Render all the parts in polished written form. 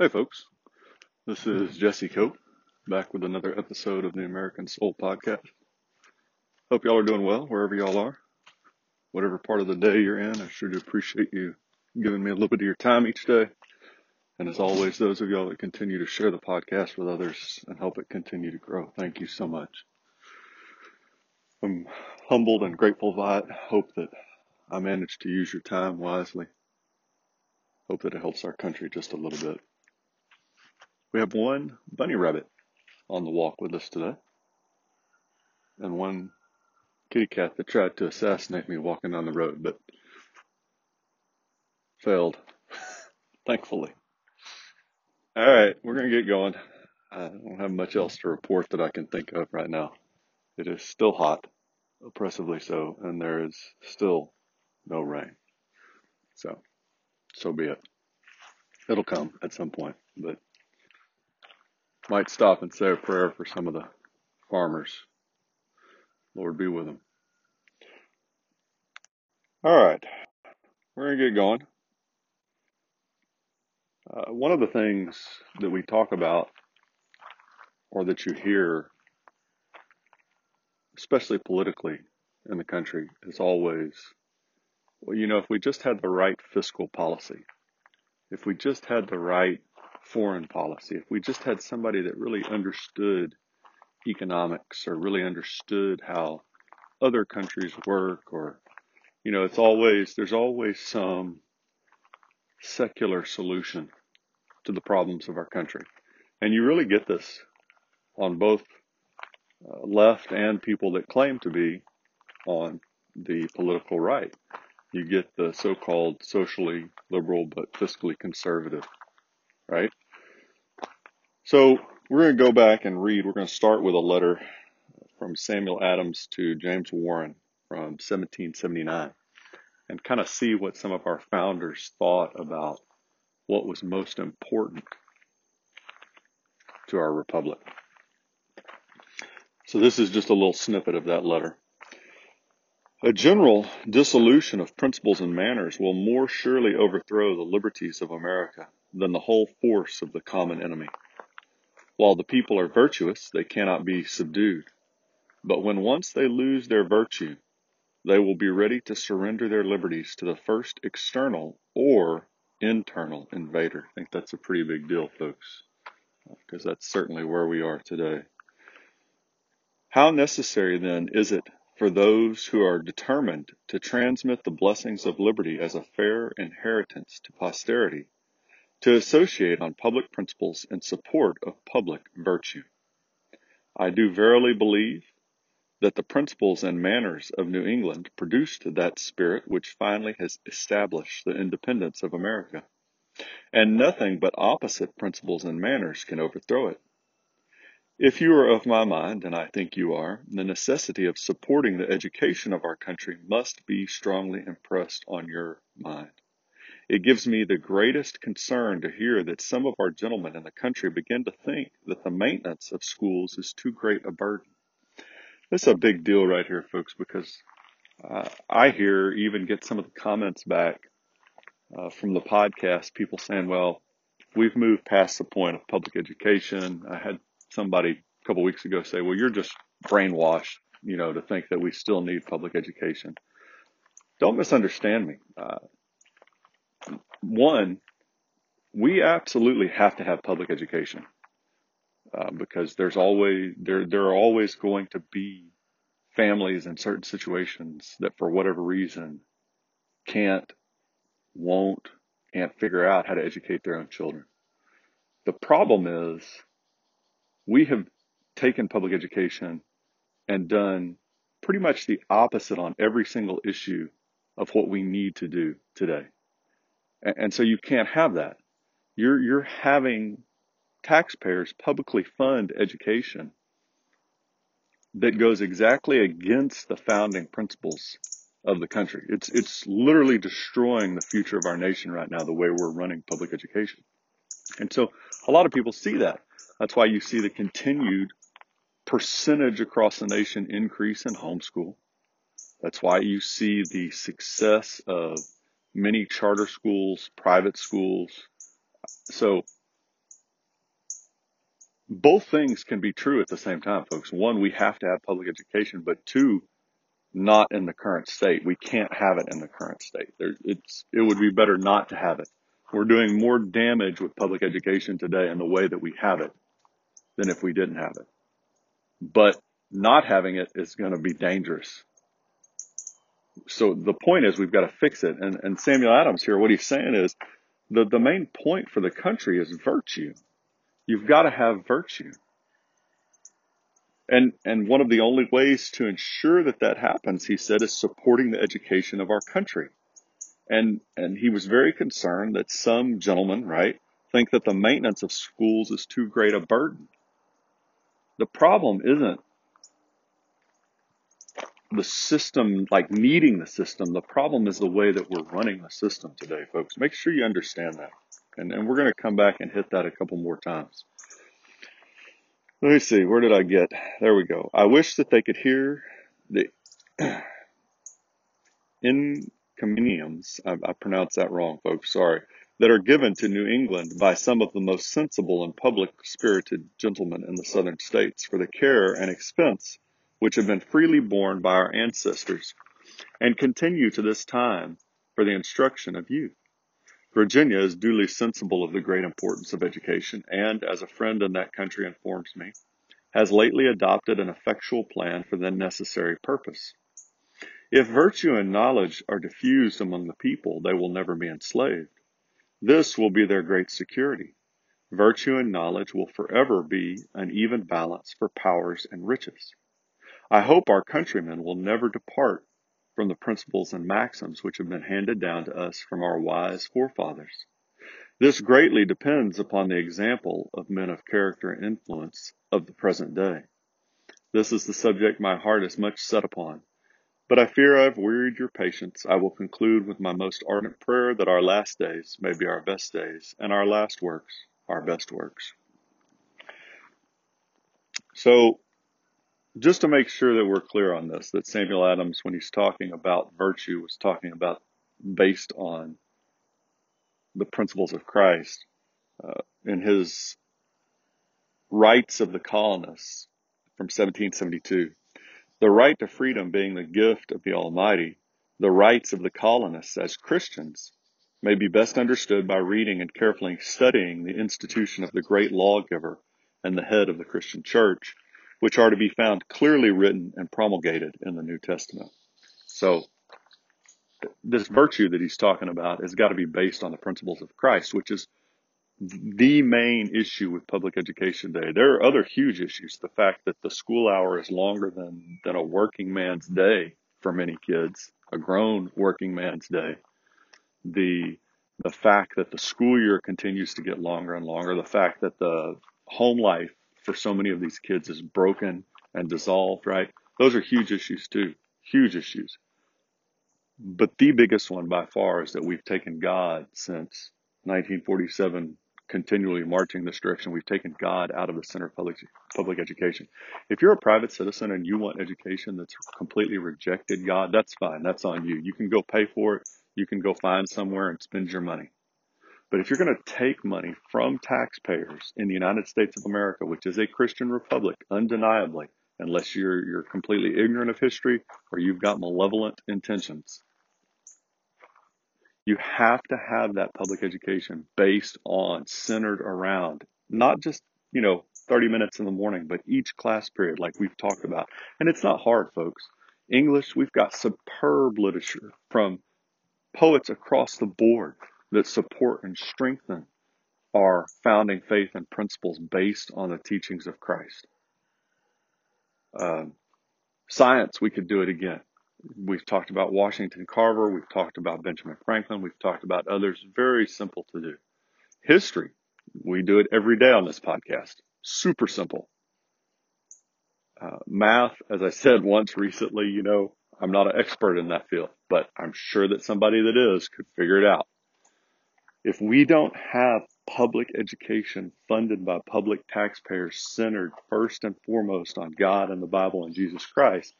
Hey folks, this is Jesse Cope, back with another episode of the American Soul Podcast. Hope y'all are doing well, wherever y'all are. Whatever part of the day you're in, I sure do appreciate you giving me a little bit of your time each day. And as always, those of y'all that continue to share the podcast with others and help it continue to grow, thank you so much. I'm humbled and grateful by it. Hope that I managed to use your time wisely. Hope that it helps our country just a little bit. We have one bunny rabbit on the walk with us today, and one kitty cat that tried to assassinate me walking down the road, but failed, thankfully. All right, we're going to get going. I don't have much else to report that I can think of right now. It is still hot, oppressively so, and there is still no rain. So be it. It'll come at some point, but might stop and say a prayer for some of the farmers. Lord be with them. All right, we're going to get going. One of the things that we talk about, or that you hear, especially politically in the country, is always, well, you know, if we just had the right fiscal policy, if we just had the right foreign policy, if we just had somebody that really understood economics or really understood how other countries work, or, you know, there's always some secular solution to the problems of our country. And you really get this on both left and people that claim to be on the political right. You get the so-called socially liberal but fiscally conservative, right? So we're going to go back and read. We're going to start with a letter from Samuel Adams to James Warren from 1779 and kind of see what some of our founders thought about what was most important to our republic. So this is just a little snippet of that letter. A general dissolution of principles and manners will more surely overthrow the liberties of America than the whole force of the common enemy. While the people are virtuous, they cannot be subdued. But when once they lose their virtue, they will be ready to surrender their liberties to the first external or internal invader. I think that's a pretty big deal, folks, because that's certainly where we are today. How necessary, then, is it for those who are determined to transmit the blessings of liberty as a fair inheritance to posterity, to associate on public principles in support of public virtue? I do verily believe that the principles and manners of New England produced that spirit which finally has established the independence of America, and nothing but opposite principles and manners can overthrow it. If you are of my mind, and I think you are, the necessity of supporting the education of our country must be strongly impressed on your mind. It gives me the greatest concern to hear that some of our gentlemen in the country begin to think that the maintenance of schools is too great a burden. This is a big deal right here, folks, because I hear, even get some of the comments back from the podcast, people saying, well, we've moved past the point of public education. I had somebody a couple weeks ago say, well, you're just brainwashed, you know, to think that we still need public education. Don't misunderstand me. One, we absolutely have to have public education because there are always going to be families in certain situations that for whatever reason can't figure out how to educate their own children. The problem is we have taken public education and done pretty much the opposite on every single issue of what we need to do today. And so you can't have that. You're having taxpayers publicly fund education that goes exactly against the founding principles of the country. It's literally destroying the future of our nation right now, the way we're running public education. And so a lot of people see that. That's why you see the continued percentage across the nation increase in homeschool. That's why you see the success of many charter schools, private schools. So both things can be true at the same time, folks. One, we have to have public education, but two, not in the current state. We can't have it in the current state. It would be better not to have it. We're doing more damage with public education today in the way that we have it than if we didn't have it. But not having it is going to be dangerous. So the point is we've got to fix it. And Samuel Adams here, what he's saying is the main point for the country is virtue. You've got to have virtue. And one of the only ways to ensure that that happens, he said, is supporting the education of our country. And he was very concerned that some gentlemen, right, think that the maintenance of schools is too great a burden. The problem isn't the system, like needing the system. The problem is the way that we're running the system today, folks. Make sure you understand that. And we're going to come back and hit that a couple more times. Let me see. Where did I get? There we go. I wish that they could hear the encomiums. I pronounced that wrong, folks. Sorry. That are given to New England by some of the most sensible and public-spirited gentlemen in the southern states for the care and expense which have been freely borne by our ancestors and continue to this time for the instruction of youth. Virginia is duly sensible of the great importance of education and, as a friend in that country informs me, has lately adopted an effectual plan for the necessary purpose. If virtue and knowledge are diffused among the people, they will never be enslaved. This will be their great security. Virtue and knowledge will forever be an even balance for powers and riches. I hope our countrymen will never depart from the principles and maxims which have been handed down to us from our wise forefathers. This greatly depends upon the example of men of character and influence of the present day. This is the subject my heart is much set upon, but I fear I have wearied your patience. I will conclude with my most ardent prayer that our last days may be our best days, and our last works our best works. So, just to make sure that we're clear on this, that Samuel Adams, when he's talking about virtue, was talking about based on the principles of Christ. In his Rights of the Colonists from 1772, the right to freedom being the gift of the Almighty, the rights of the colonists as Christians may be best understood by reading and carefully studying the institution of the great lawgiver and the head of the Christian church, which are to be found clearly written and promulgated in the New Testament. So this virtue that he's talking about has got to be based on the principles of Christ, which is the main issue with public education today. There are other huge issues. The fact that the school hour is longer than a working man's day for many kids, a grown working man's day. The fact that the school year continues to get longer and longer. The fact that the home life for so many of these kids is broken and dissolved, right? Those are huge issues too, huge issues. But the biggest one by far is that we've taken God since 1947, continually marching this direction. We've taken God out of the center of public education. If you're a private citizen and you want education that's completely rejected God, that's fine. That's on you. You can go pay for it. You can go find somewhere and spend your money. But if you're going to take money from taxpayers in the United States of America, which is a Christian republic, undeniably, unless you're completely ignorant of history or you've got malevolent intentions, you have to have that public education based on, centered around, not just, 30 minutes in the morning, but each class period like we've talked about. And it's not hard, folks. English, we've got superb literature from poets across the board that support and strengthen our founding faith and principles based on the teachings of Christ. Science, we could do it again. We've talked about Washington Carver. We've talked about Benjamin Franklin. We've talked about others. Very simple to do. History, we do it every day on this podcast. Super simple. Math, as I said once recently, I'm not an expert in that field, but I'm sure that somebody that is could figure it out. If we don't have public education funded by public taxpayers centered first and foremost on God and the Bible and Jesus Christ,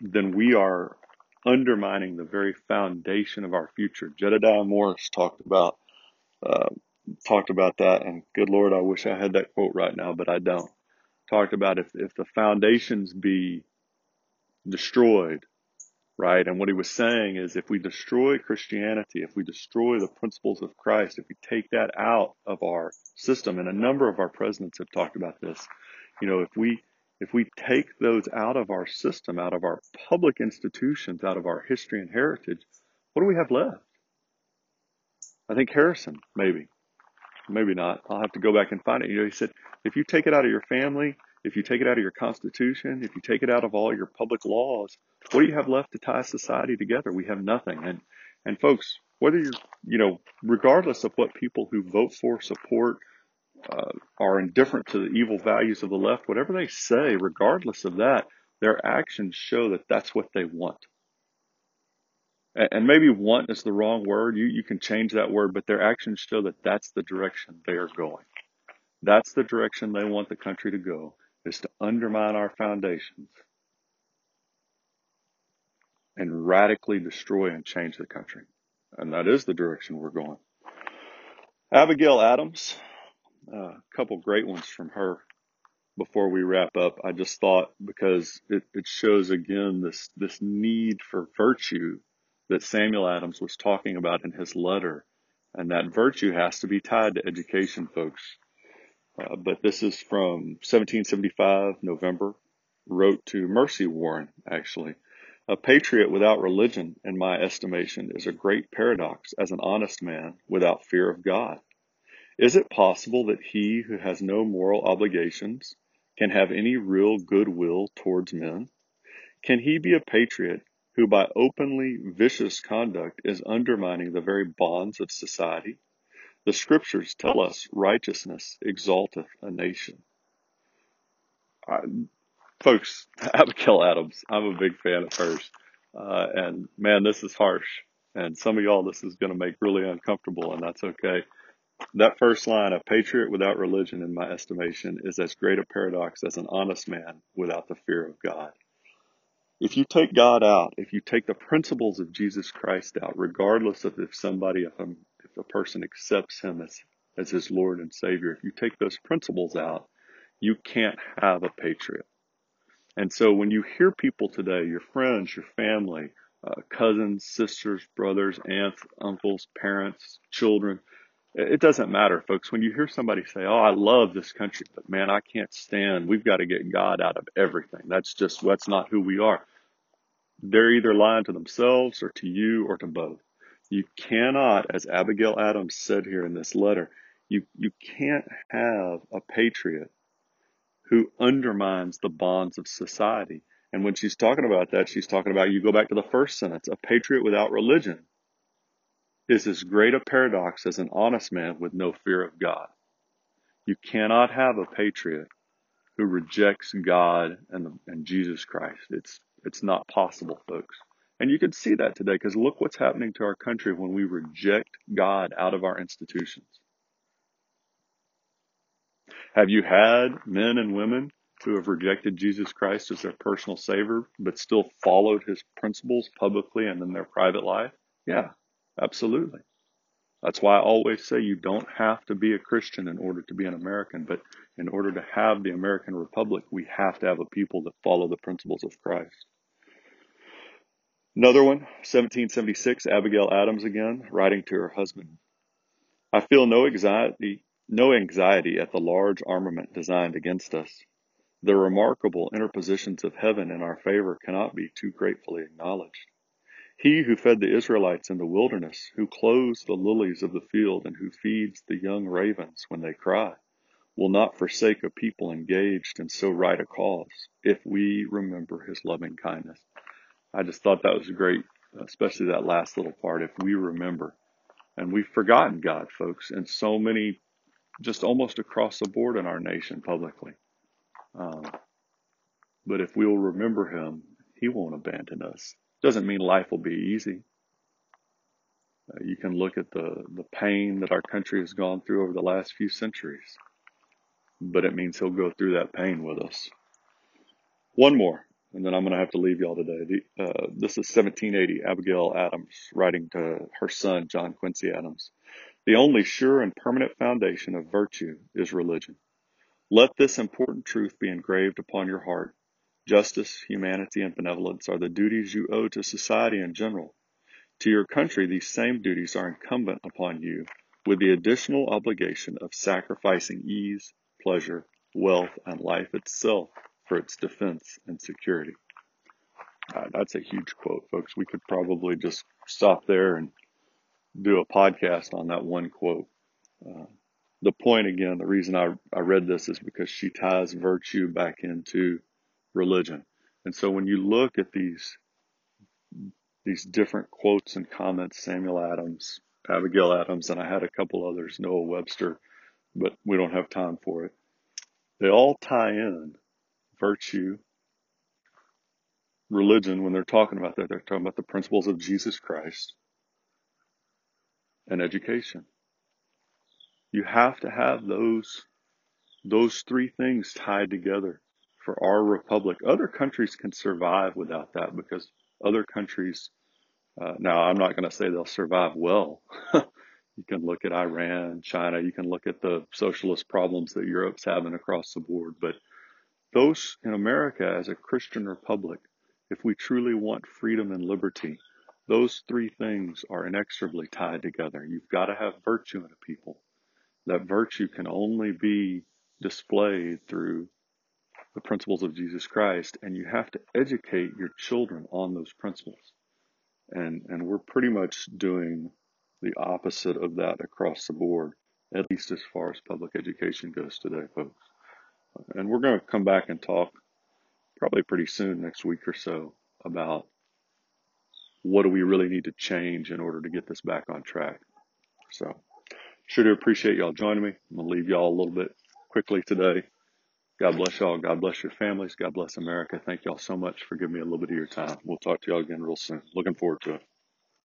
then we are undermining the very foundation of our future. Jedidiah Morris talked about talked about that, and good Lord, I wish I had that quote right now, but I don't. Talked about if the foundations be destroyed, right? And what he was saying is if we destroy Christianity, if we destroy the principles of Christ, if we take that out of our system, and a number of our presidents have talked about this, you know, if we take those out of our system, out of our public institutions, out of our history and heritage, what do we have left? I think Harrison, maybe not. I'll have to go back and find it. You know, he said, if you take it out of your family, if you take it out of your Constitution, if you take it out of all your public laws, what do you have left to tie society together? We have nothing. And folks, whether you're, you know, regardless of what people who vote for, support, are indifferent to the evil values of the left, whatever they say, regardless of that, their actions show that that's what they want. And maybe want is the wrong word. You can change that word, but their actions show that that's the direction they're going. That's the direction they want the country to go, is to undermine our foundations and radically destroy and change the country. And that is the direction we're going. Abigail Adams, a couple great ones from her before we wrap up. I just thought, because it shows again this need for virtue that Samuel Adams was talking about in his letter, and that virtue has to be tied to education, folks. But this is from 1775, November, wrote to Mercy Warren, actually. A patriot without religion, in my estimation, is a great paradox as an honest man without fear of God. Is it possible that he who has no moral obligations can have any real goodwill towards men? Can he be a patriot who by openly vicious conduct is undermining the very bonds of society? The scriptures tell us righteousness exalteth a nation. Folks, Abigail Adams, I'm a big fan of hers. And man, this is harsh. And some of y'all, this is going to make really uncomfortable, and that's okay. That first line, a patriot without religion, in my estimation, is as great a paradox as an honest man without the fear of God. If you take God out, if you take the principles of Jesus Christ out, regardless of if a person accepts him as his Lord and Savior, if you take those principles out, you can't have a patriot. And so when you hear people today, your friends, your family, cousins, sisters, brothers, aunts, uncles, parents, children, it doesn't matter, folks. When you hear somebody say, oh, I love this country, but man, I can't stand, we've got to get God out of everything. That's not who we are. They're either lying to themselves or to you or to both. You cannot, as Abigail Adams said here in this letter, you can't have a patriot who undermines the bonds of society. And when she's talking about that, she's talking about, you go back to the first sentence, a patriot without religion is as great a paradox as an honest man with no fear of God. You cannot have a patriot who rejects God and Jesus Christ. It's not possible, folks. And you can see that today, because look what's happening to our country when we reject God out of our institutions. Have you had men and women who have rejected Jesus Christ as their personal savior, but still followed his principles publicly and in their private life? Yeah. Absolutely. That's why I always say you don't have to be a Christian in order to be an American, but in order to have the American Republic, we have to have a people that follow the principles of Christ. Another one, 1776, Abigail Adams again, writing to her husband. I feel no anxiety at the large armament designed against us. The remarkable interpositions of heaven in our favor cannot be too gratefully acknowledged. He who fed the Israelites in the wilderness, who clothes the lilies of the field, and who feeds the young ravens when they cry, will not forsake a people engaged in so right a cause, if we remember his loving kindness. I just thought that was great, especially that last little part, if we remember. And we've forgotten God, folks, and so many, just almost across the board in our nation publicly. But if we'll remember him, he won't abandon us. Doesn't mean life will be easy. You can look at the pain that our country has gone through over the last few centuries, but it means he'll go through that pain with us. One more, and then I'm going to have to leave y'all today. This is 1780, Abigail Adams writing to her son, John Quincy Adams. The only sure and permanent foundation of virtue is religion. Let this important truth be engraved upon your heart. Justice, humanity, and benevolence are the duties you owe to society in general. To your country, these same duties are incumbent upon you with the additional obligation of sacrificing ease, pleasure, wealth, and life itself for its defense and security. That's a huge quote, folks. We could probably just stop there and do a podcast on that one quote. The point, again, the reason I read this is because she ties virtue back into religion. And so when you look at these different quotes and comments, Samuel Adams, Abigail Adams, and I had a couple others, Noah Webster, but we don't have time for it. They all tie in virtue, religion. When they're talking about that, they're talking about the principles of Jesus Christ and education. You have to have those three things tied together for our republic. Other countries can survive without that, because other countries, now I'm not going to say they'll survive well. You can look at Iran, China, you can look at the socialist problems that Europe's having across the board. But those in America, as a Christian republic, if we truly want freedom and liberty, those three things are inexorably tied together. You've got to have virtue in a people. That virtue can only be displayed through the principles of Jesus Christ, and you have to educate your children on those principles. And we're pretty much doing the opposite of that across the board, at least as far as public education goes today, folks. And we're going to come back and talk probably pretty soon, next week or so, about what do we really need to change in order to get this back on track. So, sure do appreciate y'all joining me. I'm going to leave y'all a little bit quickly today. God bless y'all. God bless your families. God bless America. Thank y'all so much for giving me a little bit of your time. We'll talk to y'all again real soon. Looking forward to it.